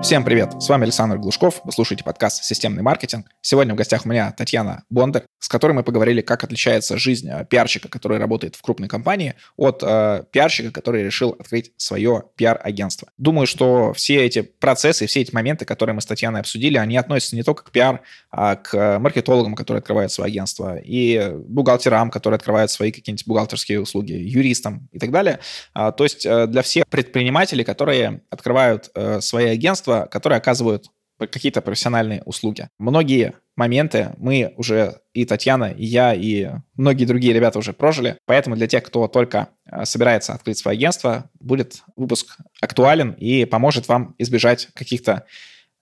Всем привет, с вами Александр Глушков, вы слушаете подкаст «Системный маркетинг». Сегодня в гостях у меня Татьяна Бондарь, с которой мы поговорили, как отличается жизнь пиарщика, который работает в крупной компании, от пиарщика, который решил открыть свое пиар-агентство. Думаю, что все эти процессы, все эти моменты, которые мы с Татьяной обсудили, они относятся не только к пиар, а к маркетологам, которые открывают свое агентство, и бухгалтерам, которые открывают свои какие-нибудь бухгалтерские услуги, юристам и так далее. То есть для всех предпринимателей, которые открывают свои агентства, которые оказывают какие-то профессиональные услуги. Многие моменты мы уже, и Татьяна, и я, и многие другие ребята уже прожили. Поэтому для тех, кто только собирается открыть свое агентство, будет выпуск актуален и поможет вам избежать каких-то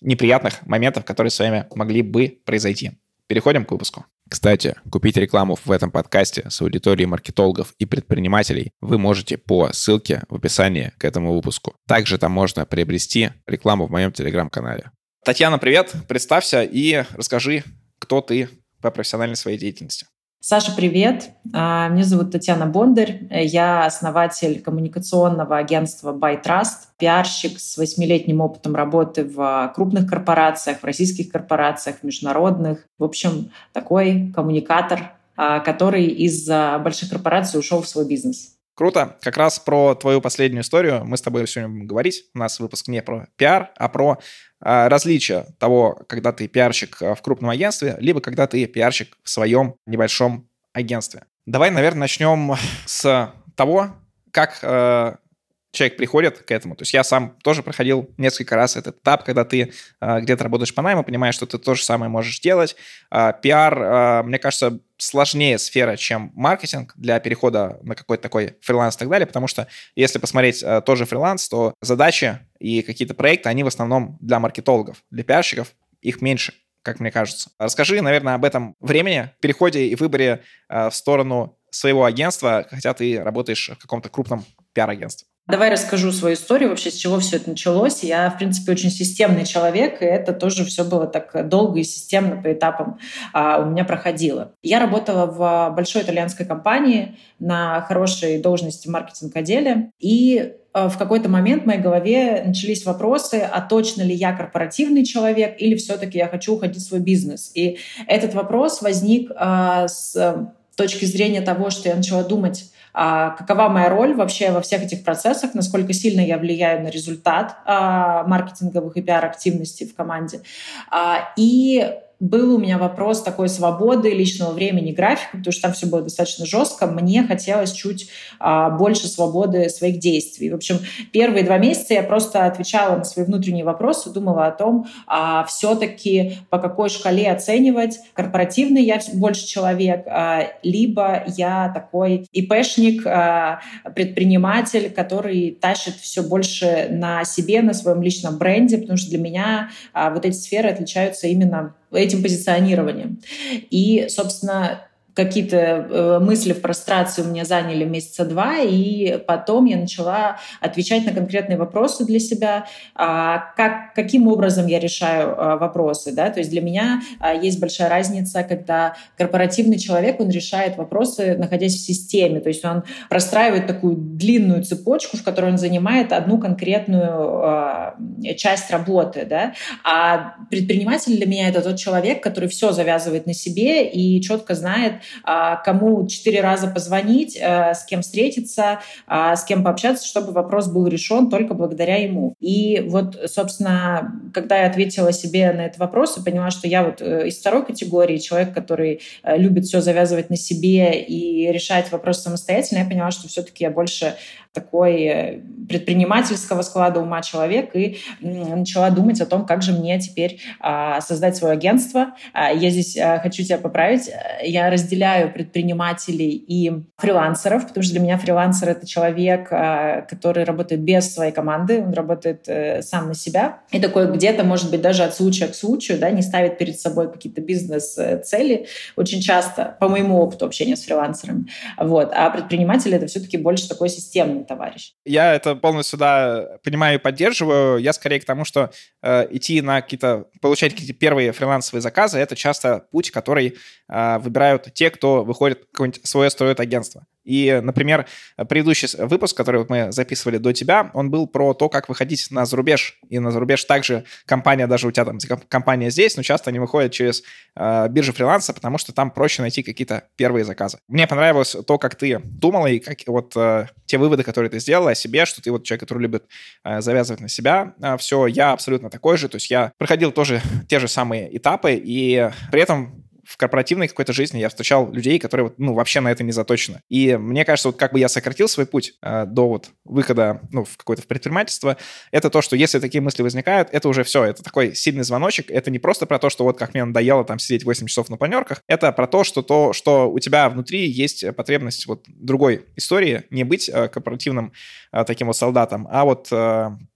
неприятных моментов, которые с вами могли бы произойти. Переходим к выпуску. Кстати, купить рекламу в этом подкасте с аудиторией маркетологов и предпринимателей вы можете по ссылке в описании к этому выпуску. Также там можно приобрести рекламу в моем телеграм-канале. Татьяна, привет! Представься и расскажи, кто ты по профессиональной своей деятельности. Саша, привет! Меня зовут Татьяна Бондарь. Я основатель коммуникационного агентства By Trust, пиарщик с 8-летним опытом работы в крупных корпорациях, в российских корпорациях, в международных. В общем, такой коммуникатор, который из больших корпораций ушел в свой бизнес. Круто. Как раз про твою последнюю историю мы с тобой сегодня будем говорить. У нас выпуск не про пиар, а про различия того, когда ты пиарщик в крупном агентстве, либо когда ты пиарщик в своем небольшом агентстве. Давай, наверное, начнем с того, как человек приходит к этому. То есть я сам тоже проходил несколько раз этот этап, когда ты где-то работаешь по найму, понимаешь, что ты то же самое можешь делать. Пиар, мне кажется, сложнее сфера, чем маркетинг для перехода на какой-то такой фриланс и так далее, потому что если посмотреть тоже фриланс, то задачи и какие-то проекты, они в основном для маркетологов, для пиарщиков их меньше, как мне кажется. Расскажи, наверное, об этом времени, переходе и выборе в сторону своего агентства, хотя ты работаешь в каком-то крупном пиар-агентстве. Давай расскажу свою историю вообще, с чего все это началось. Я, в принципе, очень системный человек, и это тоже все было так долго и системно по этапам у меня проходило. Я работала в большой итальянской компании на хорошей должности в маркетинг-отделе, и в какой-то момент в моей голове начались вопросы, а точно ли я корпоративный человек или все-таки я хочу уходить в свой бизнес. И этот вопрос возник с точки зрения того, что я начала думать, какова моя роль вообще во всех этих процессах, насколько сильно я влияю на результат маркетинговых и пиар-активностей в команде. И был у меня вопрос такой свободы, личного времени, графика, потому что там все было достаточно жестко. Мне хотелось чуть больше свободы своих действий. В общем, первые 2 месяца я просто отвечала на свои внутренние вопросы, думала о том, все-таки по какой шкале оценивать, корпоративный я больше человек, либо я такой ИПшник, предприниматель, который тащит все больше на себе, на своем личном бренде, потому что для меня вот эти сферы отличаются именно этим позиционированием. И, собственно, какие-то мысли в прострации у меня заняли 2 месяца, и потом я начала отвечать на конкретные вопросы для себя, каким образом я решаю вопросы. Да? То есть для меня есть большая разница, когда корпоративный человек, он решает вопросы, находясь в системе, то есть он простраивает такую длинную цепочку, в которой он занимает одну конкретную часть работы. Да? А предприниматель для меня — это тот человек, который все завязывает на себе и четко знает, кому 4 раза позвонить, с кем встретиться, с кем пообщаться, чтобы вопрос был решен только благодаря ему. И вот, собственно, когда я ответила себе на этот вопрос и поняла, что я вот из второй категории, человек, который любит все завязывать на себе и решать вопросы самостоятельно, я поняла, что все-таки я больше такой предпринимательского склада ума человек, и начала думать о том, как же мне теперь создать свое агентство. Я здесь хочу тебя поправить. Я разделяю предпринимателей и фрилансеров, потому что для меня фрилансер — это человек, который работает без своей команды, он работает сам на себя. И такой где-то, может быть, даже от случая к случаю, да, не ставит перед собой какие-то бизнес-цели. Очень часто, по моему опыту общения с фрилансерами. Вот. А предприниматели — это все-таки больше такой системный товарищ. Я это полностью, да, понимаю и поддерживаю. Я скорее к тому, что идти на какие-то, получать какие-то первые фрилансовые заказы, это часто путь, который выбирают те, кто выходит в какое-нибудь свое строит агентство. И, например, предыдущий выпуск, который мы записывали до тебя, он был про то, как выходить на зарубеж. И на зарубеж также компания, даже у тебя там компания здесь, но часто они выходят через биржу фриланса, потому что там проще найти какие-то первые заказы. Мне понравилось то, как ты думала, и как, вот те выводы, которые ты сделала о себе, что ты вот человек, который любит завязывать на себя все. Я абсолютно такой же. То есть я проходил тоже те же самые этапы, и при этом в корпоративной какой-то жизни я встречал людей, которые ну, вообще на это не заточены. И мне кажется, вот как бы я сократил свой путь до вот выхода ну, в какое-то в предпринимательство, это то, что если такие мысли возникают, это уже все, это такой сильный звоночек. Это не просто про то, что вот как мне надоело там сидеть 8 часов на планерках, это про то, что у тебя внутри есть потребность вот другой истории, не быть корпоративным таким вот солдатом, а вот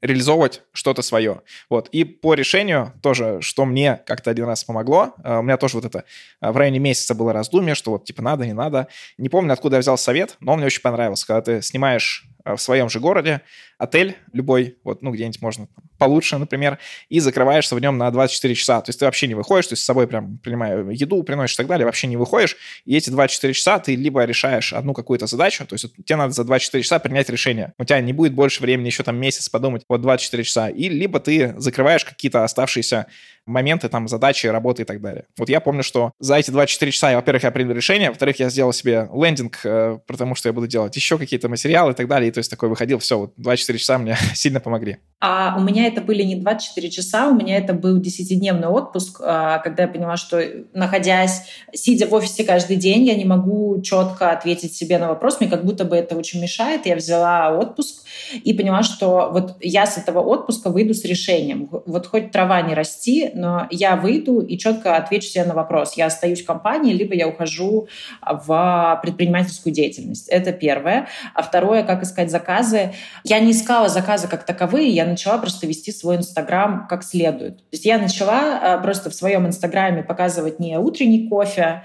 реализовывать что-то свое. Вот. И по решению тоже, что мне как-то один раз помогло, у меня тоже вот это в районе месяца было раздумье, что вот типа надо, не надо. Не помню, откуда я взял совет, но он мне очень понравился. Когда ты снимаешь в своем же городе отель любой, вот, ну, где-нибудь можно там, получше, например, и закрываешься в нем на 24 часа. То есть ты вообще не выходишь, то есть с собой прям, принимаю еду, приносишь и так далее, вообще не выходишь. И эти 24 часа ты либо решаешь одну какую-то задачу, то есть вот, тебе надо за 24 часа принять решение. У тебя не будет больше времени еще там месяц подумать, вот 24 часа. И либо ты закрываешь какие-то оставшиеся моменты, там, задачи, работы и так далее. Вот я помню, что за эти 24 часа, во-первых, я принял решение, во-вторых, я сделал себе лендинг, потому что я буду делать еще какие-то материалы и так далее. И то есть такой выходил, все, вот 24 часа мне сильно помогли. А у меня это были не 24 часа, у меня это был 10-дневный отпуск, когда я поняла, что находясь, сидя в офисе каждый день, я не могу четко ответить себе на вопрос, мне как будто бы это очень мешает. Я взяла отпуск и поняла, что вот я с этого отпуска выйду с решением. Вот хоть трава не расти, но я выйду и четко отвечу себе на вопрос. Я остаюсь в компании, либо я ухожу в предпринимательскую деятельность. Это первое. А второе, как искать заказы. Я не искала заказы как таковые, я начала просто вести свой Инстаграм как следует. То есть я начала просто в своем Инстаграме показывать не утренний кофе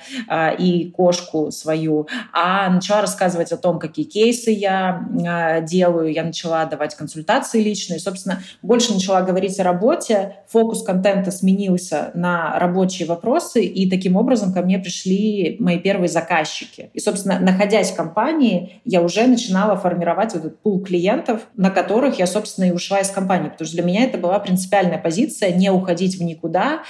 и кошку свою, а начала рассказывать о том, какие кейсы я делаю, я начала давать консультации личные, собственно, больше начала говорить о работе, фокус контента сменился на рабочие вопросы, и таким образом ко мне пришли мои первые заказчики. И, собственно, находясь в компании, я уже начинала формировать вот этот пул клиентов, на которых я, собственно, и ушла из компании, потому что для меня это была принципиальная позиция не уходить в никуда,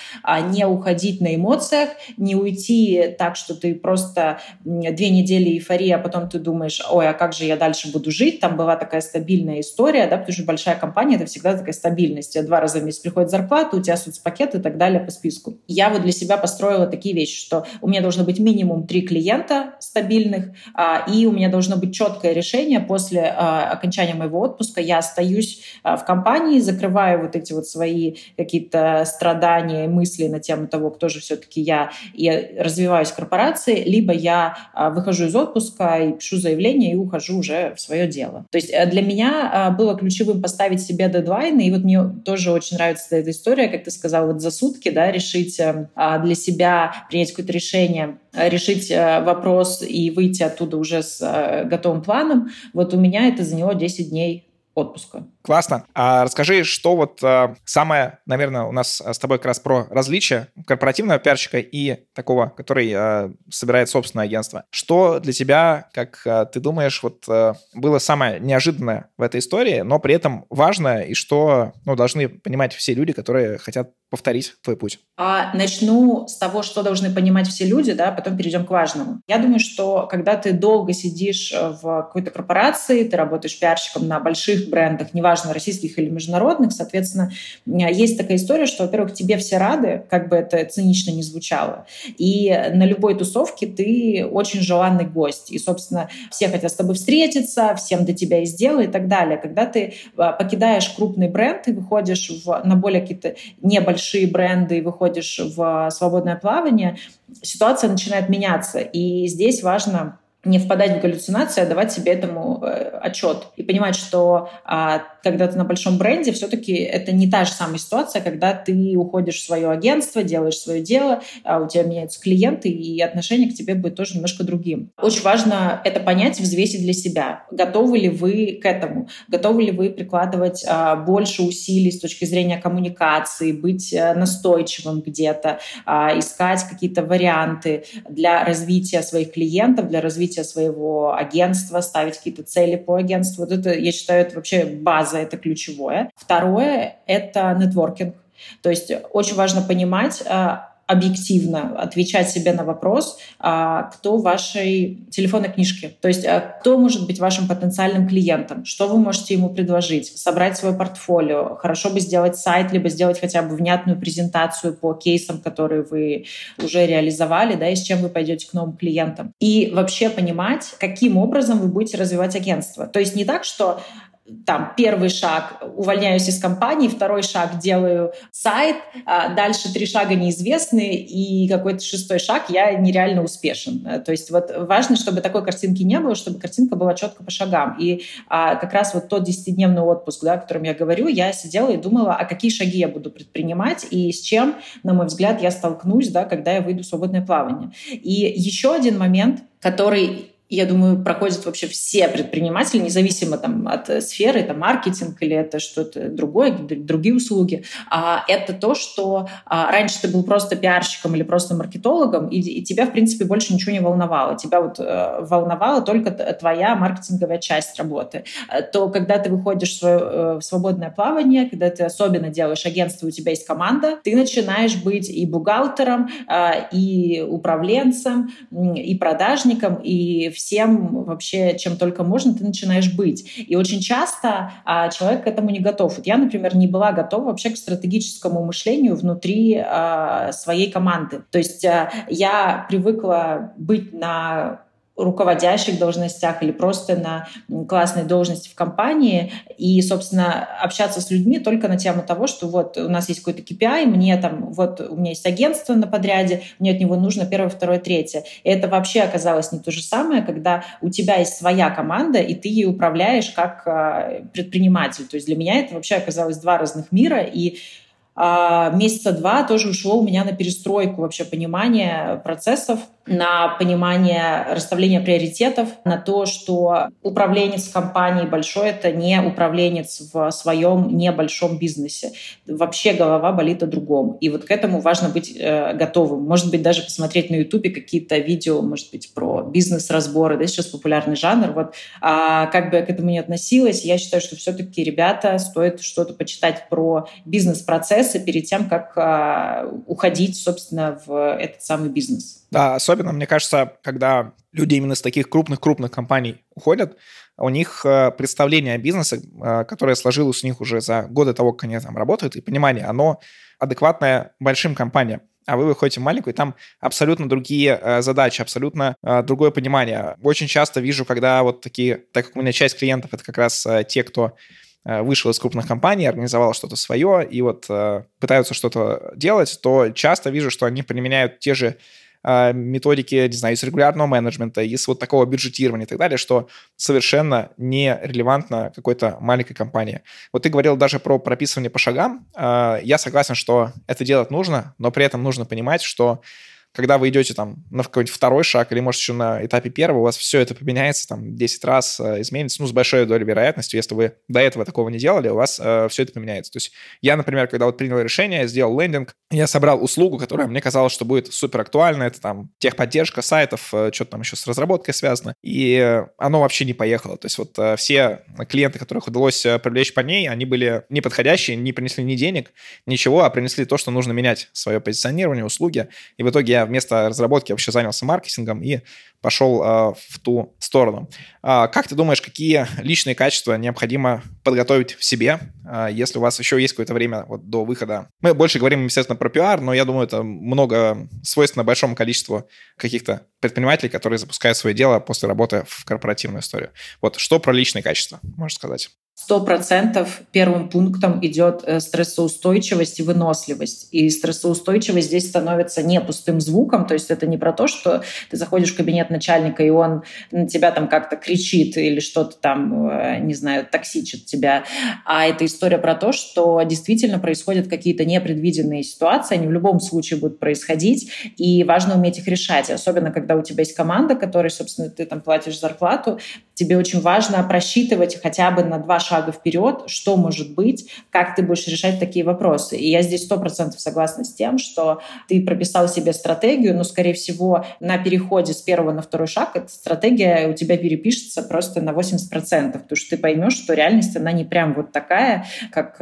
не уходить на эмоциях, не уйти так, что ты просто 2 недели эйфории, а потом ты думаешь, ой, а как же я дальше буду жить? Там была такая стабильная история, да, потому что большая компания — это всегда такая стабильность. Тебе 2 раза в месяц приходит зарплата, у тебя соцпакет и так далее по списку. Я вот для себя построила такие вещи, что у меня должно быть минимум 3 клиента стабильных, и у меня должно быть четкое решение после окончания моего отпуска. Я остаюсь в компании, закрываю вот эти вот свои какие-то страдания, мысли на тему того, кто же все-таки я, и развиваюсь в корпорации, либо я выхожу из отпуска и пишу заявление и ухожу уже в свое дело. То есть для меня было ключевым поставить себе дедлайны, и вот мне тоже очень нравится эта история, как ты сказал, вот за сутки, да, решить для себя, принять какое-то решение, решить вопрос и выйти оттуда уже с готовым планом. Вот у меня это заняло 10 дней отпуска. Классно. А расскажи, что вот самое, наверное, у нас с тобой как раз про различия корпоративного пиарщика и такого, который собирает собственное агентство. Что для тебя, как ты думаешь, вот было самое неожиданное в этой истории, но при этом важное, и что ну, должны понимать все люди, которые хотят повторить твой путь? Начну с того, что должны понимать все люди, да, потом перейдем к важному. Я думаю, что когда ты долго сидишь в какой-то корпорации, ты работаешь пиарщиком на больших брендах, неважно, российских или международных, соответственно, есть такая история, что, во-первых, тебе все рады, как бы это цинично ни звучало, и на любой тусовке ты очень желанный гость, и, собственно, все хотят с тобой встретиться, всем до тебя есть дело и так далее. Когда ты покидаешь крупный бренд и выходишь на более какие-то небольшие бренды, и выходишь в свободное плавание, ситуация начинает меняться, и здесь важно не впадать в галлюцинации, а давать себе этому отчет. И понимать, что когда ты на большом бренде, все-таки это не та же самая ситуация, когда ты уходишь в свое агентство, делаешь свое дело, у тебя меняются клиенты, и отношение к тебе будет тоже немножко другим. Очень важно это понять, взвесить для себя. Готовы ли вы к этому? Готовы ли вы прикладывать больше усилий с точки зрения коммуникации, быть настойчивым где-то, искать какие-то варианты для развития своих клиентов, для развития своего агентства, ставить какие-то цели по агентству. Вот это, я считаю, это вообще база, это ключевое. Второе — это нетворкинг. То есть очень важно понимать, объективно отвечать себе на вопрос, кто в вашей телефонной книжке. То есть кто может быть вашим потенциальным клиентом, что вы можете ему предложить, собрать свое портфолио, хорошо бы сделать сайт, либо сделать хотя бы внятную презентацию по кейсам, которые вы уже реализовали, да, и с чем вы пойдете к новым клиентам. И вообще понимать, каким образом вы будете развивать агентство. То есть не так, что там первый шаг — увольняюсь из компании, второй шаг — делаю сайт, дальше 3 шага неизвестны, и какой-то 6-й шаг — я нереально успешен. То есть вот важно, чтобы такой картинки не было, чтобы картинка была четко по шагам. И как раз вот тот 10-дневный отпуск, да, о котором я говорю, я сидела и думала, а какие шаги я буду предпринимать и с чем, на мой взгляд, я столкнусь, да, когда я выйду в свободное плавание. И еще один момент, который... я думаю, проходят вообще все предприниматели, независимо там, от сферы, это маркетинг или это что-то другое, другие услуги. Это то, что раньше ты был просто пиарщиком или просто маркетологом, и тебя, в принципе, больше ничего не волновало. Тебя вот волновала только твоя маркетинговая часть работы. То, когда ты выходишь в свое свободное плавание, когда ты особенно делаешь агентство, у тебя есть команда, ты начинаешь быть и бухгалтером, и управленцем, и продажником, и всем вообще, чем только можно, ты начинаешь быть. И очень часто человек к этому не готов. Вот я, например, не была готова вообще к стратегическому мышлению внутри своей команды. То есть я привыкла быть на руководящих должностях или просто на классной должности в компании и, собственно, общаться с людьми только на тему того, что вот у нас есть какой-то KPI, мне там, вот у меня есть агентство на подряде, мне от него нужно 1, 2, 3. И это вообще оказалось не то же самое, когда у тебя есть своя команда, и ты ей управляешь как предприниматель. То есть для меня это вообще оказалось 2 разных мира, и месяца 2 тоже ушло у меня на перестройку вообще понимания процессов, на понимание расставления приоритетов, на то, что управленец в компании большой — это не управленец в своем небольшом бизнесе. Вообще голова болит о другом. И вот к этому важно быть готовым. Может быть, даже посмотреть на Ютубе какие-то видео, может быть, про бизнес-разборы. Да, сейчас популярный жанр. Вот, как бы я к этому ни относилась, я считаю, что все-таки, ребята, стоит что-то почитать про бизнес-процессы перед тем, как уходить, собственно, в этот самый бизнес. Да, особенно, мне кажется, когда люди именно с таких крупных компаний уходят, у них представление о бизнесе, которое сложилось у них уже за годы того, как они там работают, и понимание, оно адекватное большим компаниям. А вы выходите в маленькую, и там абсолютно другие задачи, абсолютно другое понимание. Очень часто вижу, когда вот такие, так как у меня часть клиентов, это как раз те, кто вышел из крупных компаний, организовал что-то свое, и вот пытаются что-то делать, то часто вижу, что они применяют те же методики, не знаю, из регулярного менеджмента, из вот такого бюджетирования и так далее, что совершенно не релевантно какой-то маленькой компании. Вот ты говорил даже про прописывание по шагам. Я согласен, что это делать нужно, но при этом нужно понимать, что когда вы идете там на какой-нибудь 2-й шаг или, может, еще на этапе 1-го, у вас все это поменяется, там, 10 раз изменится, ну, с большой долей вероятности, если вы до этого такого не делали, у вас все это поменяется. То есть я, например, когда вот принял решение, сделал лендинг, я собрал услугу, которая мне казалось, что будет супер актуальна, это там техподдержка сайтов, что-то там еще с разработкой связано, и оно вообще не поехало. То есть вот все клиенты, которых удалось привлечь по ней, они были неподходящие, не принесли ни денег, ничего, а принесли то, что нужно менять свое позиционирование, услуги, и в итоге я вместо разработки вообще занялся маркетингом и пошел в ту сторону. Как ты думаешь, какие личные качества необходимо подготовить в себе, если у вас еще есть какое-то время вот, до выхода? Мы больше говорим, естественно, про пиар, но я думаю, это много свойственно большому количеству каких-то предпринимателей, которые запускают свое дело после работы в корпоративную историю. Вот что про личные качества можешь сказать? 100% первым пунктом идет стрессоустойчивость и выносливость. И стрессоустойчивость здесь становится не пустым звуком, то есть это не про то, что ты заходишь в кабинет начальника, и он на тебя там как-то кричит или что-то там, не знаю, токсичит тебя, а это история про то, что действительно происходят какие-то непредвиденные ситуации, они в любом случае будут происходить, и важно уметь их решать, особенно когда у тебя есть команда, которой, собственно, ты там платишь зарплату, тебе очень важно просчитывать хотя бы на 2 шага вперед, что может быть, как ты будешь решать такие вопросы. И я здесь 100% согласна с тем, что ты прописал себе стратегию, но, скорее всего, на переходе с первого на второй шаг эта стратегия у тебя перепишется просто на 80%, потому что ты поймешь, что реальность, она не прям вот такая, как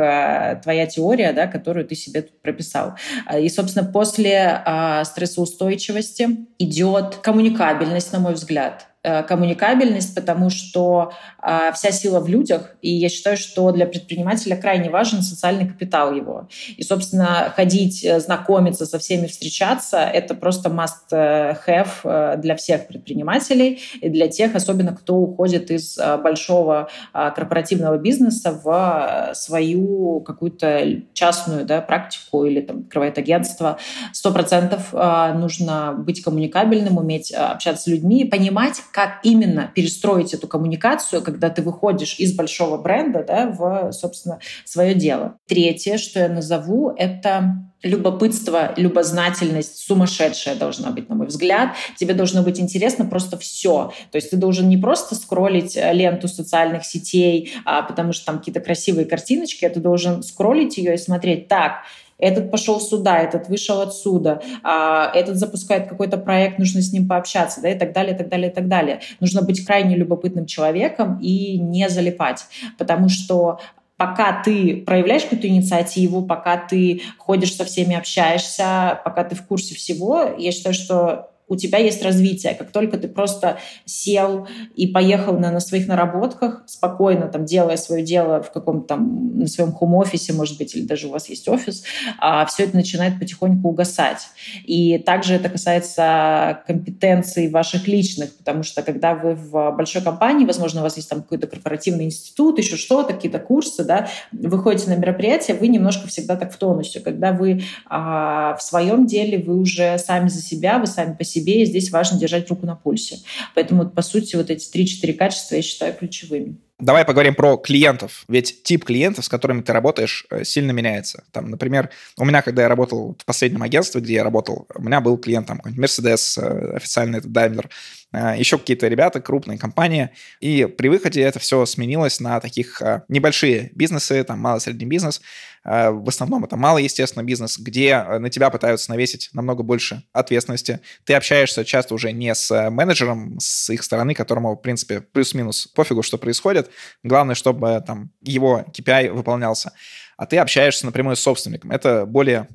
твоя теория, да, которую ты себе тут прописал. И, собственно, после стрессоустойчивости идет коммуникабельность, на мой взгляд. Коммуникабельность, потому что вся сила в людях, и я считаю, что для предпринимателя крайне важен социальный капитал его. И, собственно, ходить, знакомиться, со всеми встречаться — это просто must-have для всех предпринимателей и для тех, особенно, кто уходит из большого корпоративного бизнеса в свою какую-то частную, да, практику или там открывает агентство. 100% нужно быть коммуникабельным, уметь общаться с людьми и понимать, как именно перестроить эту коммуникацию, когда ты выходишь из большого бренда, да, в, собственно, свое дело. Третье, что я назову, это любопытство, любознательность сумасшедшая должна быть, на мой взгляд. Тебе должно быть интересно просто все. То есть ты должен не просто скроллить ленту социальных сетей, потому что там какие-то красивые картиночки, а ты должен скроллить ее и смотреть так. Этот пошел сюда, этот вышел отсюда, этот запускает какой-то проект, нужно с ним пообщаться, да, и так далее, и так далее, и так далее. Нужно быть крайне любопытным человеком и не залипать, потому что пока ты проявляешь какую-то инициативу, пока ты ходишь со всеми, общаешься, пока ты в курсе всего, я считаю, что у тебя есть развитие. Как только ты просто сел и поехал на своих наработках, спокойно там, делая свое дело в каком-то там, на своем хоум-офисе, может быть, или даже у вас есть офис, все это начинает потихоньку угасать. И также это касается компетенций ваших личных, потому что когда вы в большой компании, возможно, у вас есть там какой-то корпоративный институт, еще что-то, какие-то курсы, да, вы ходите на мероприятия, вы немножко всегда так в тонусе. Когда вы в своем деле, вы уже сами за себя, вы сами по себе, и здесь важно держать руку на пульсе. Поэтому, по сути, вот эти 3-4 качества я считаю ключевыми. Давай поговорим про клиентов. Ведь тип клиентов, с которыми ты работаешь, сильно меняется. Там, например, у меня, когда я работал в последнем агентстве, где я работал, у меня был клиент там Mercedes, официальный Daimler, еще какие-то ребята, крупные компании. И при выходе это все сменилось на таких небольшие бизнесы, там малый-средний бизнес. В основном это малый, естественно, бизнес, где на тебя пытаются навесить намного больше ответственности. Ты общаешься часто уже не с менеджером с их стороны, которому, в принципе, плюс-минус пофигу, что происходит. Главное, чтобы там его KPI выполнялся. А ты общаешься напрямую с собственником. Это более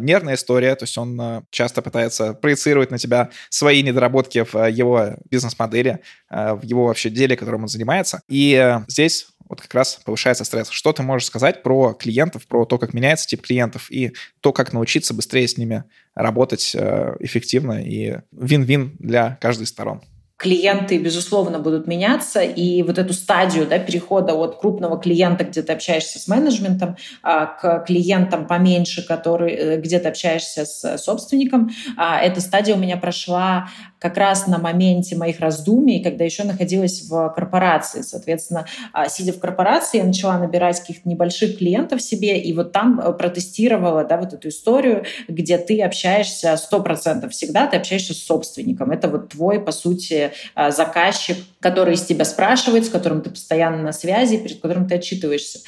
нервная история, то есть он часто пытается проецировать на тебя свои недоработки в его бизнес-модели, в его вообще деле, которым он занимается. И здесь вот как раз повышается стресс. Что ты можешь сказать про клиентов, про то, как меняется тип клиентов и то, как научиться быстрее с ними работать эффективно и вин-вин для каждой из сторон? Клиенты, безусловно, будут меняться, и вот эту стадию, да, перехода от крупного клиента, где ты общаешься с менеджментом, к клиентам поменьше, где ты общаешься с собственником, эта стадия у меня прошла как раз на моменте моих раздумий, когда еще находилась в корпорации. Соответственно, сидя в корпорации, я начала набирать каких-то небольших клиентов себе, и вот там протестировала, да, вот эту историю, где ты общаешься 100%. Всегда ты общаешься с собственником. Это вот твой, по сути, заказчик, который из тебя спрашивает, с которым ты постоянно на связи, перед которым ты отчитываешься.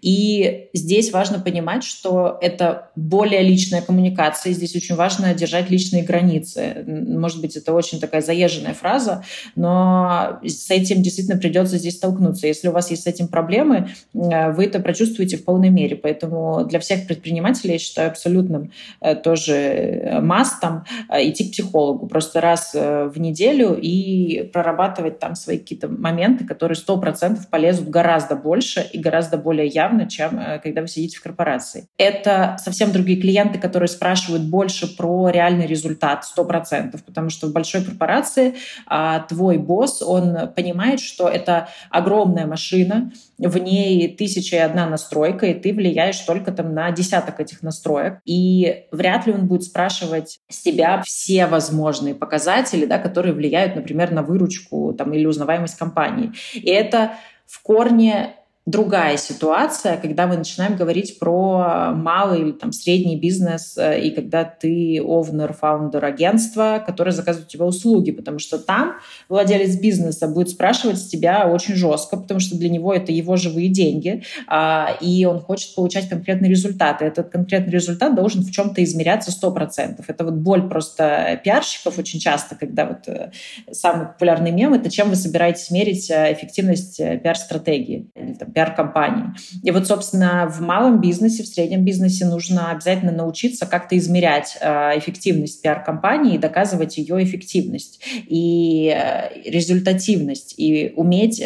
И здесь важно понимать, что это более личная коммуникация, и здесь очень важно держать личные границы. Может быть, это очень такая заезженная фраза, но с этим действительно придется здесь столкнуться. Если у вас есть с этим проблемы, вы это прочувствуете в полной мере. Поэтому для всех предпринимателей я считаю абсолютным тоже мастом идти к психологу просто раз в неделю и прорабатывать там свои какие-то моменты, которые 100% полезут гораздо больше и гораздо более явно, чем когда вы сидите в корпорации. Это совсем другие клиенты, которые спрашивают больше про реальный результат 100%, потому что в большой корпорации, твой босс, он понимает, что это огромная машина, в ней 1001 настройка, и ты влияешь только там на десяток этих настроек. И вряд ли он будет спрашивать с тебя все возможные показатели, да, которые влияют, например, на выручку там, или узнаваемость компании. И это в корне другая ситуация, когда мы начинаем говорить про малый или там, средний бизнес, и когда ты овнер, фаундер агентства, которое заказывает у тебя услуги, потому что там владелец бизнеса будет спрашивать с тебя очень жестко, потому что для него это его живые деньги, и он хочет получать конкретный результат. И этот конкретный результат должен в чем-то измеряться 100%. Это вот боль просто пиарщиков очень часто, когда вот самый популярный мем — это чем вы собираетесь мерить эффективность пиар-стратегии или там, пиар-компании. И вот, собственно, в малом бизнесе, в среднем бизнесе нужно обязательно научиться как-то измерять эффективность пиар-компании и доказывать ее эффективность и результативность, и уметь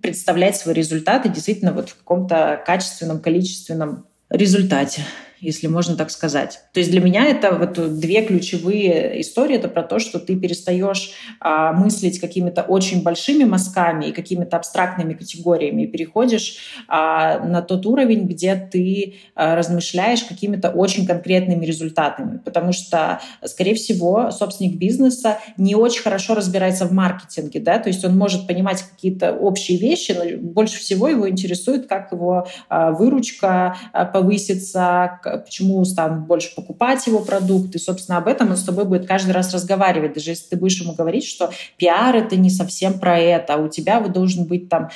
представлять свои результаты действительно вот в каком-то качественном, количественном результате, если можно так сказать. То есть для меня это вот две ключевые истории. Это про то, что ты перестаешь мыслить какими-то очень большими мазками и какими-то абстрактными категориями и переходишь на тот уровень, где ты размышляешь какими-то очень конкретными результатами. Потому что, скорее всего, собственник бизнеса не очень хорошо разбирается в маркетинге, да? То есть он может понимать какие-то общие вещи, но больше всего его интересует, как его выручка повысится, почему стал больше покупать его продукт. И, собственно, об этом он с тобой будет каждый раз разговаривать. Даже если ты будешь ему говорить, что пиар — это не совсем про это, а у тебя вот должен быть там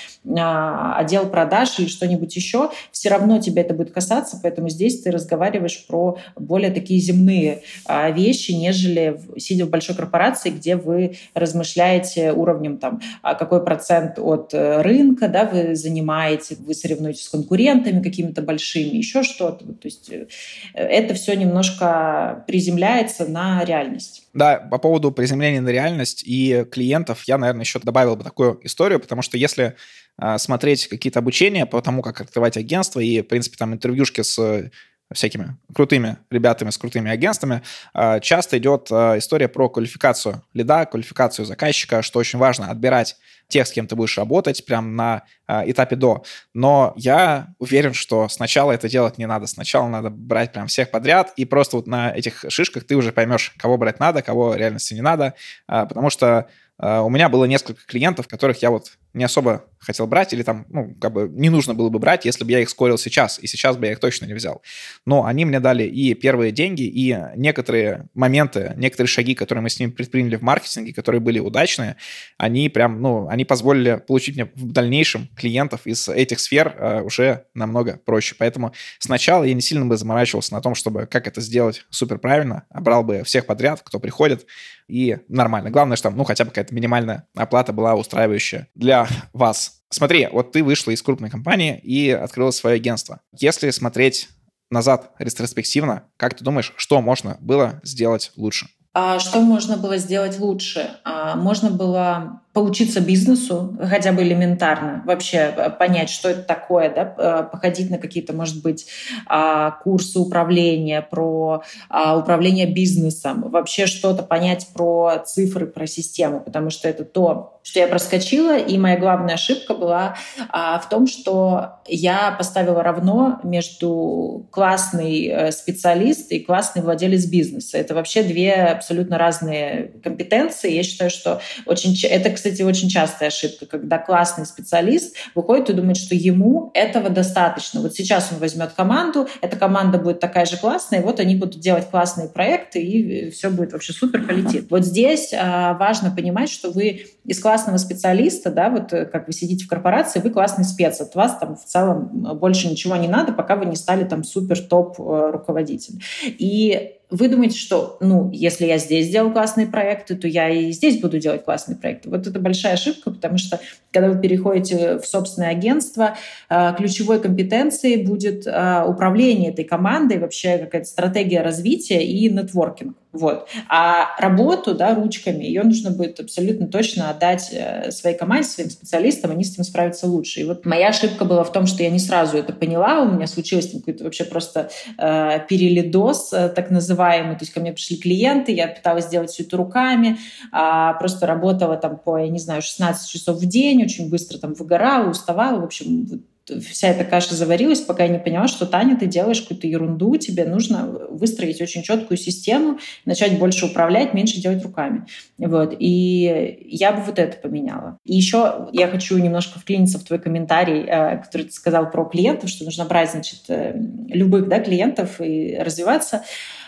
отдел продаж или что-нибудь еще, все равно тебя это будет касаться. Поэтому здесь ты разговариваешь про более такие земные вещи, нежели сидя в большой корпорации, где вы размышляете уровнем, там, какой процент от рынка, да, вы занимаете, вы соревнуетесь с конкурентами какими-то большими, еще что-то. То есть это все немножко приземляется на реальность. Да, по поводу приземления на реальность и клиентов я, наверное, еще добавил бы такую историю, потому что если смотреть какие-то обучения по тому, как открывать агентство и, в принципе, там интервьюшки с всякими крутыми ребятами, с крутыми агентствами, часто идет история про квалификацию лида, квалификацию заказчика, что очень важно, отбирать тех, с кем ты будешь работать, прям на этапе до. Но я уверен, что сначала это делать не надо. Сначала надо брать прям всех подряд, и просто вот на этих шишках ты уже поймешь, кого брать надо, кого в реальности не надо, потому что у меня было несколько клиентов, которых я вот не особо хотел брать, или там, ну, как бы не нужно было бы брать, если бы я их скорил сейчас, и сейчас бы я их точно не взял. Но они мне дали и первые деньги, и некоторые моменты, некоторые шаги, которые мы с ними предприняли в маркетинге, которые были удачные, они прям, ну, они позволили получить мне в дальнейшем клиентов из этих сфер уже намного проще. Поэтому сначала я не сильно бы заморачивался на том, чтобы как это сделать супер правильно, а брал бы всех подряд, кто приходит, и нормально. Главное, что там, ну, хотя бы какая-то минимальная оплата была устраивающая для вас. Смотри, вот ты вышла из крупной компании и открыла свое агентство. Если смотреть назад ретроспективно, как ты думаешь, что можно было сделать лучше? Что можно было сделать лучше? Можно было поучиться бизнесу, хотя бы элементарно, вообще понять, что это такое, да? Походить на какие-то, может быть, курсы управления, про управление бизнесом, вообще что-то понять про цифры, про систему, потому что это то, что я проскочила, и моя главная ошибка была в том, что я поставила равно между классный специалист и классный владелец бизнеса. Это вообще две абсолютно разные компетенции. Я считаю, что это, кстати, очень частая ошибка, когда классный специалист выходит и думает, что ему этого достаточно. Вот сейчас он возьмет команду, эта команда будет такая же классная, и вот они будут делать классные проекты, и все будет вообще супер, полетит. Вот здесь важно понимать, что вы из классного специалиста, да, вот как вы сидите в корпорации, вы классный спец, от вас там в целом больше ничего не надо, пока вы не стали там супер-топ руководитель. И вы думаете, что, ну, если я здесь сделал классные проекты, то я и здесь буду делать классные проекты. Вот это большая ошибка, потому что, когда вы переходите в собственное агентство, ключевой компетенцией будет управление этой командой, вообще какая-то стратегия развития и нетворкинг. Вот. А работу, да, ручками, ее нужно будет абсолютно точно отдать своей команде, своим специалистам, они с этим справятся лучше. И вот моя ошибка была в том, что я не сразу это поняла, у меня случилось какой-то вообще просто перелидос, так называемый, то есть ко мне пришли клиенты, я пыталась делать все это руками, просто работала там по, я не знаю, 16 часов в день, очень быстро там выгорала, уставала, в общем, вся эта каша заварилась, пока я не поняла, что, Таня, ты делаешь какую-то ерунду, тебе нужно выстроить очень четкую систему, начать больше управлять, меньше делать руками. Вот. И я бы вот это поменяла. И еще я хочу немножко вклиниться в твой комментарий, который ты сказал про клиентов, что нужно брать, значит, любых, да, клиентов и развиваться.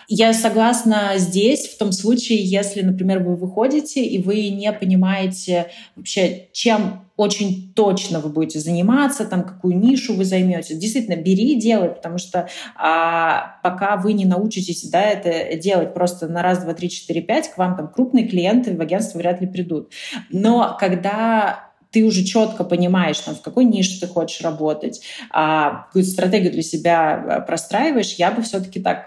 Я согласна здесь, в том случае, если, например, вы выходите, и вы не понимаете вообще, чем очень точно вы будете заниматься, там, какую нишу вы займете. Действительно, бери и делай, потому что пока вы не научитесь, да, это делать просто на раз, два, три, четыре, пять, к вам там крупные клиенты в агентство вряд ли придут. Но когда ты уже четко понимаешь, там, в какой нише ты хочешь работать, какую-то стратегию для себя простраиваешь, я бы все-таки так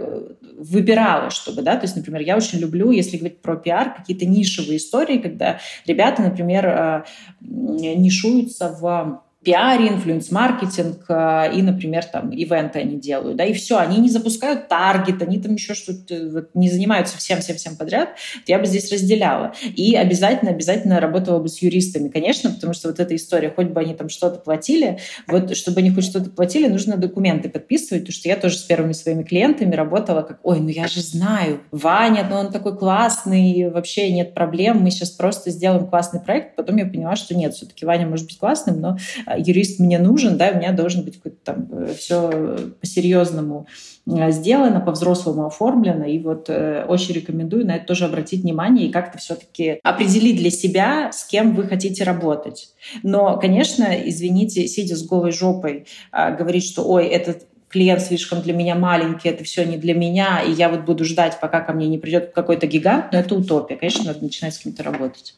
выбирала, чтобы, да, то есть, например, я очень люблю, если говорить про пиар, какие-то нишевые истории, когда ребята, например, нишуются в пиаре, инфлюенс-маркетинг и, например, там, ивенты они делают, да, и все, они не запускают таргет, они там еще что-то, не занимаются всем-всем-всем подряд, я бы здесь разделяла. И обязательно работала бы с юристами, конечно, потому что вот эта история, хоть бы они там что-то платили, вот, чтобы они хоть что-то платили, нужно документы подписывать, потому что я тоже с первыми своими клиентами работала как, ой, ну я же знаю, Ваня, ну он такой классный, вообще нет проблем, мы сейчас просто сделаем классный проект, потом я поняла, что нет, все-таки Ваня может быть классным, но юрист мне нужен, да, у меня должен быть какой-то там все по-серьезному сделано, по-взрослому оформлено, и вот очень рекомендую на это тоже обратить внимание и как-то все-таки определить для себя, с кем вы хотите работать. Но, конечно, извините, сидя с голой жопой, говорить, что, ой, этот клиент слишком для меня маленький, это все не для меня, и я вот буду ждать, пока ко мне не придет какой-то гигант, но это утопия. Конечно, надо начинать с кем-то работать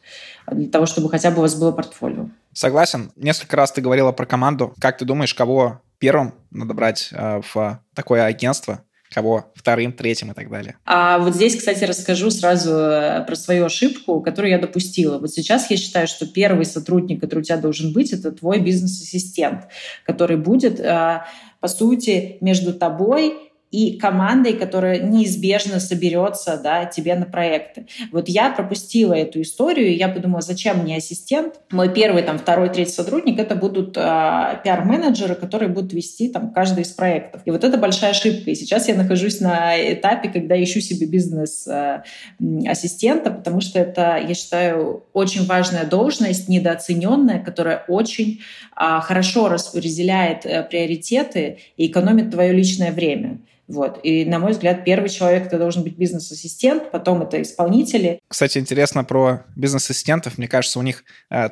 для того, чтобы хотя бы у вас было портфолио. Согласен. Несколько раз ты говорила про команду. Как ты думаешь, кого первым надо брать в такое агентство? Кого вторым, третьим и так далее. А вот здесь, кстати, расскажу сразу про свою ошибку, которую я допустила. Вот сейчас я считаю, что первый сотрудник, который у тебя должен быть, это твой бизнес-ассистент, который будет, по сути, между тобой и командой, которая неизбежно соберется, да, тебе на проекты. Вот я пропустила эту историю, и я подумала, зачем мне ассистент? Мой первый, там, второй, третий сотрудник — это будут пиар-менеджеры, которые будут вести там каждый из проектов. И вот это большая ошибка. И сейчас я нахожусь на этапе, когда ищу себе бизнес-ассистента, потому что это, я считаю, очень важная должность, недооцененная, которая очень хорошо распределяет приоритеты и экономит твое личное время. Вот. И, на мой взгляд, первый человек — это должен быть бизнес-ассистент, потом это исполнители. Кстати, интересно про бизнес-ассистентов. Мне кажется, у них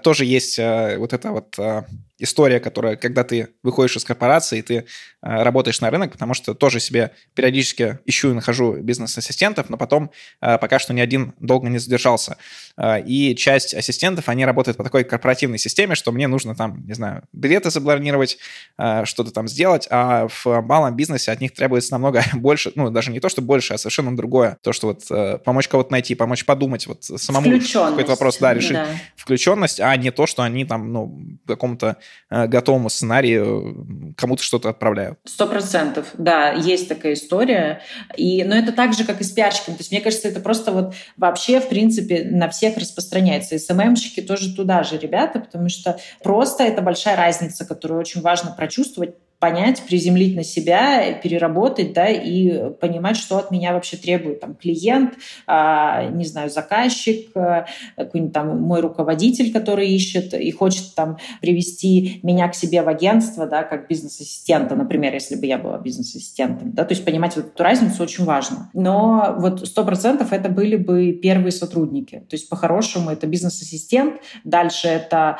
тоже есть вот эта вот история, которая, когда ты выходишь из корпорации, ты работаешь на рынок, потому что тоже себе периодически ищу и нахожу бизнес-ассистентов, но потом пока что ни один долго не задержался. И часть ассистентов, они работают по такой корпоративной системе, что мне нужно там, не знаю, билеты запланировать, что-то там сделать, а в малом бизнесе от них требуется намного больше, ну, даже не то, что больше, а совершенно другое. То, что вот помочь кого-то найти, помочь подумать, вот самому какой-то вопрос, да, решить. Да. Включенность, а не то, что они там, ну, какому-то готовому сценарию кому-то что-то отправляют. 100%, да, есть такая история. Но это так же, как и с пиарщиками. То есть, мне кажется, это просто вот вообще, в принципе, на всех распространяется. И СММщики тоже туда же, ребята, потому что просто это большая разница, которую очень важно прочувствовать, понять, приземлить на себя, переработать, да, и понимать, что от меня вообще требует там клиент, не знаю, заказчик, какой-нибудь там мой руководитель, который ищет и хочет там привести меня к себе в агентство, да, как бизнес-ассистента, например, если бы я была бизнес-ассистентом, да, то есть понимать вот эту разницу очень важно. Но вот 100% это были бы первые сотрудники, то есть по-хорошему это бизнес-ассистент, дальше это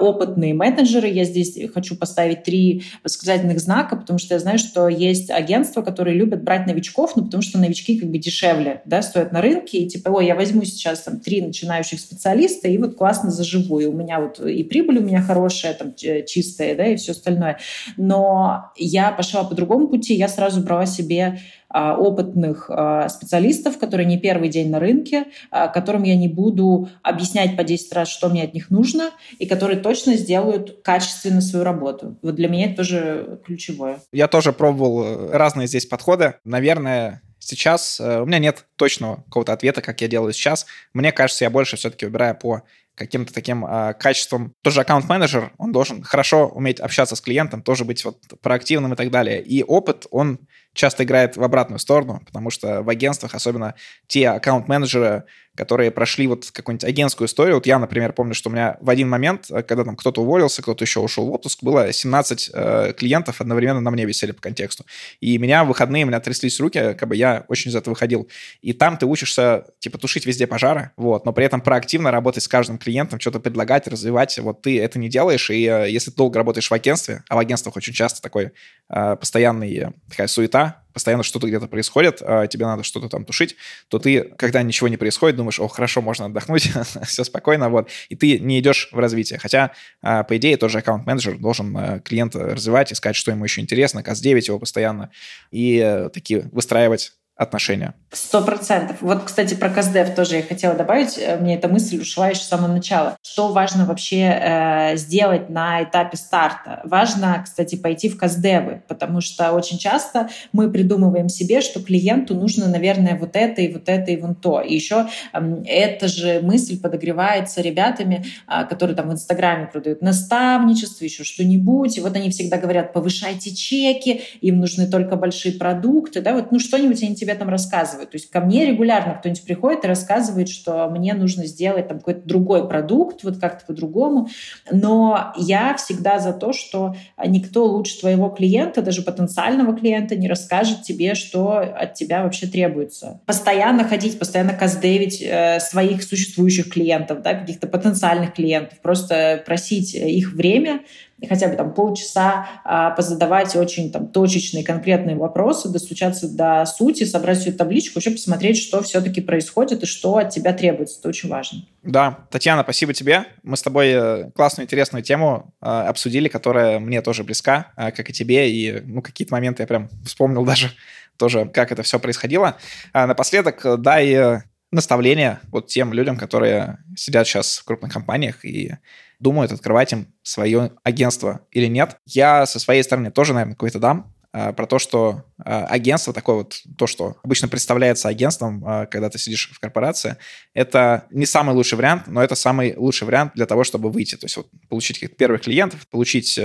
опытные менеджеры, я здесь хочу поставить 3 восклицательных знака, потому что я знаю, что есть агентства, которые любят брать новичков, ну, потому что новички как бы дешевле, да, стоят на рынке, и типа, ой, я возьму сейчас там 3 начинающих специалиста, и вот классно заживу, и у меня вот и прибыль у меня хорошая, там, чистая, да, и все остальное. Но я пошла по другому пути, я сразу брала себе опытных специалистов, которые не первый день на рынке, которым я не буду объяснять по 10 раз, что мне от них нужно, и которые точно сделают качественно свою работу. Вот для меня это тоже ключевое. Я тоже пробовал разные здесь подходы. Наверное, сейчас у меня нет точного какого-то ответа, как я делаю сейчас. Мне кажется, я больше все-таки выбираю по каким-то таким качеством. Тоже аккаунт-менеджер, он должен хорошо уметь общаться с клиентом, тоже быть вот проактивным и так далее. И опыт, он часто играет в обратную сторону, потому что в агентствах, особенно те аккаунт-менеджеры, которые прошли вот какую-нибудь агентскую историю. Вот я, например, помню, что у меня в один момент, когда там кто-то уволился, кто-то еще ушел в отпуск, было 17 клиентов одновременно на мне висели по контексту. И меня в выходные, у меня тряслись руки, как бы я очень из этого выходил. И там ты учишься, типа, тушить везде пожары, вот, но при этом проактивно работать с каждым клиентом, что-то предлагать, развивать. Вот ты это не делаешь, и если ты долго работаешь в агентстве, а в агентствах очень часто такой постоянный такая суета, постоянно что-то где-то происходит, тебе надо что-то там тушить, то ты, когда ничего не происходит, думаешь, о, хорошо, можно отдохнуть, все спокойно, вот, и ты не идешь в развитие. Хотя, по идее, тоже аккаунт-менеджер должен клиента развивать, искать, что ему еще интересно, каз-9 его постоянно, и такие выстраивать отношения. 100%. Вот, кстати, про каздев тоже я хотела добавить. Мне эта мысль ушла еще с самого начала. Что важно вообще сделать на этапе старта? Важно, кстати, пойти в каздевы, потому что очень часто мы придумываем себе, что клиенту нужно, наверное, вот это и вот это и вон то. И еще эта же мысль подогревается ребятами, которые там в Инстаграме продают наставничество, еще что-нибудь. И вот они всегда говорят, повышайте чеки, им нужны только большие продукты, да, вот, ну, что-нибудь интересное тебе там рассказывают. То есть ко мне регулярно кто-нибудь приходит и рассказывает, что мне нужно сделать там какой-то другой продукт, вот как-то по-другому. Но я всегда за то, что никто лучше твоего клиента, даже потенциального клиента, не расскажет тебе, что от тебя вообще требуется. Постоянно ходить, постоянно каздевить своих существующих клиентов, да, каких-то потенциальных клиентов, просто просить их время, хотя бы там полчаса позадавать очень там точечные, конкретные вопросы, достучаться до сути, собрать всю эту табличку, еще посмотреть, что все-таки происходит и что от тебя требуется. Это очень важно. Да. Татьяна, спасибо тебе. Мы с тобой классную, интересную тему обсудили, которая мне тоже близка, как и тебе. И ну, какие-то моменты я прям вспомнил даже тоже, как это все происходило. Напоследок дай наставление вот тем людям, которые сидят сейчас в крупных компаниях и думают, открывать им свое агентство или нет. Я со своей стороны тоже, наверное, какой-то дам про то, что агентство такое вот, то, что обычно представляется агентством, когда ты сидишь в корпорации, это не самый лучший вариант, но это самый лучший вариант для того, чтобы выйти. То есть вот, получить каких-то первых клиентов, получить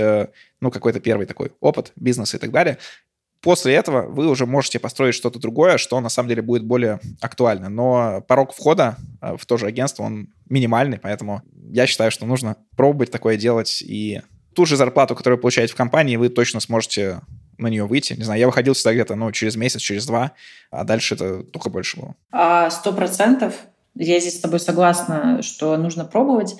ну, какой-то первый такой опыт бизнеса и так далее. После этого вы уже можете построить что-то другое, что на самом деле будет более актуально. Но порог входа в то же агентство, он минимальный, поэтому я считаю, что нужно пробовать такое делать. И ту же зарплату, которую вы получаете в компании, вы точно сможете на нее выйти. Не знаю, я выходил всегда где-то ну, через месяц, через два, а дальше это только больше было. 100%. Я здесь с тобой согласна, что нужно пробовать.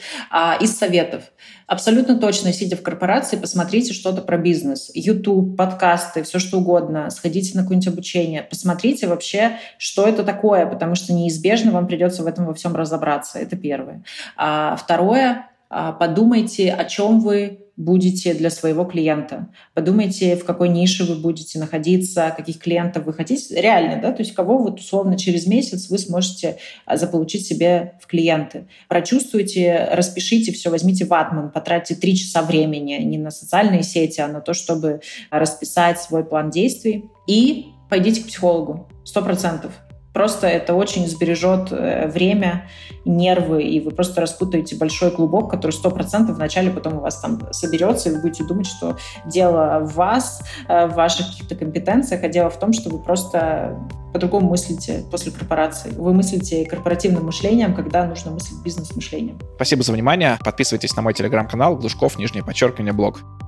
Из советов. Абсолютно точно, сидя в корпорации, посмотрите что-то про бизнес. YouTube, подкасты, все что угодно. Сходите на какое-нибудь обучение. Посмотрите вообще, что это такое, потому что неизбежно вам придется в этом во всем разобраться. Это первое. Второе. Подумайте, о чем вы будете для своего клиента. Подумайте, в какой нише вы будете находиться, каких клиентов вы хотите. Реально, да? То есть кого вот условно через месяц вы сможете заполучить себе в клиенты. Прочувствуйте, распишите все, возьмите ватман, потратьте 3 часа времени не на социальные сети, а на то, чтобы расписать свой план действий. И пойдите к психологу, 100%. Просто это очень сбережет время, нервы, и вы просто распутаете большой клубок, который 100% вначале потом у вас там соберется, и вы будете думать, что дело в вас, в ваших каких-то компетенциях, а дело в том, что вы просто по-другому мыслите после корпорации. Вы мыслите корпоративным мышлением, когда нужно мыслить бизнес-мышлением. Спасибо за внимание. Подписывайтесь на мой телеграм-канал Глушков, _блог.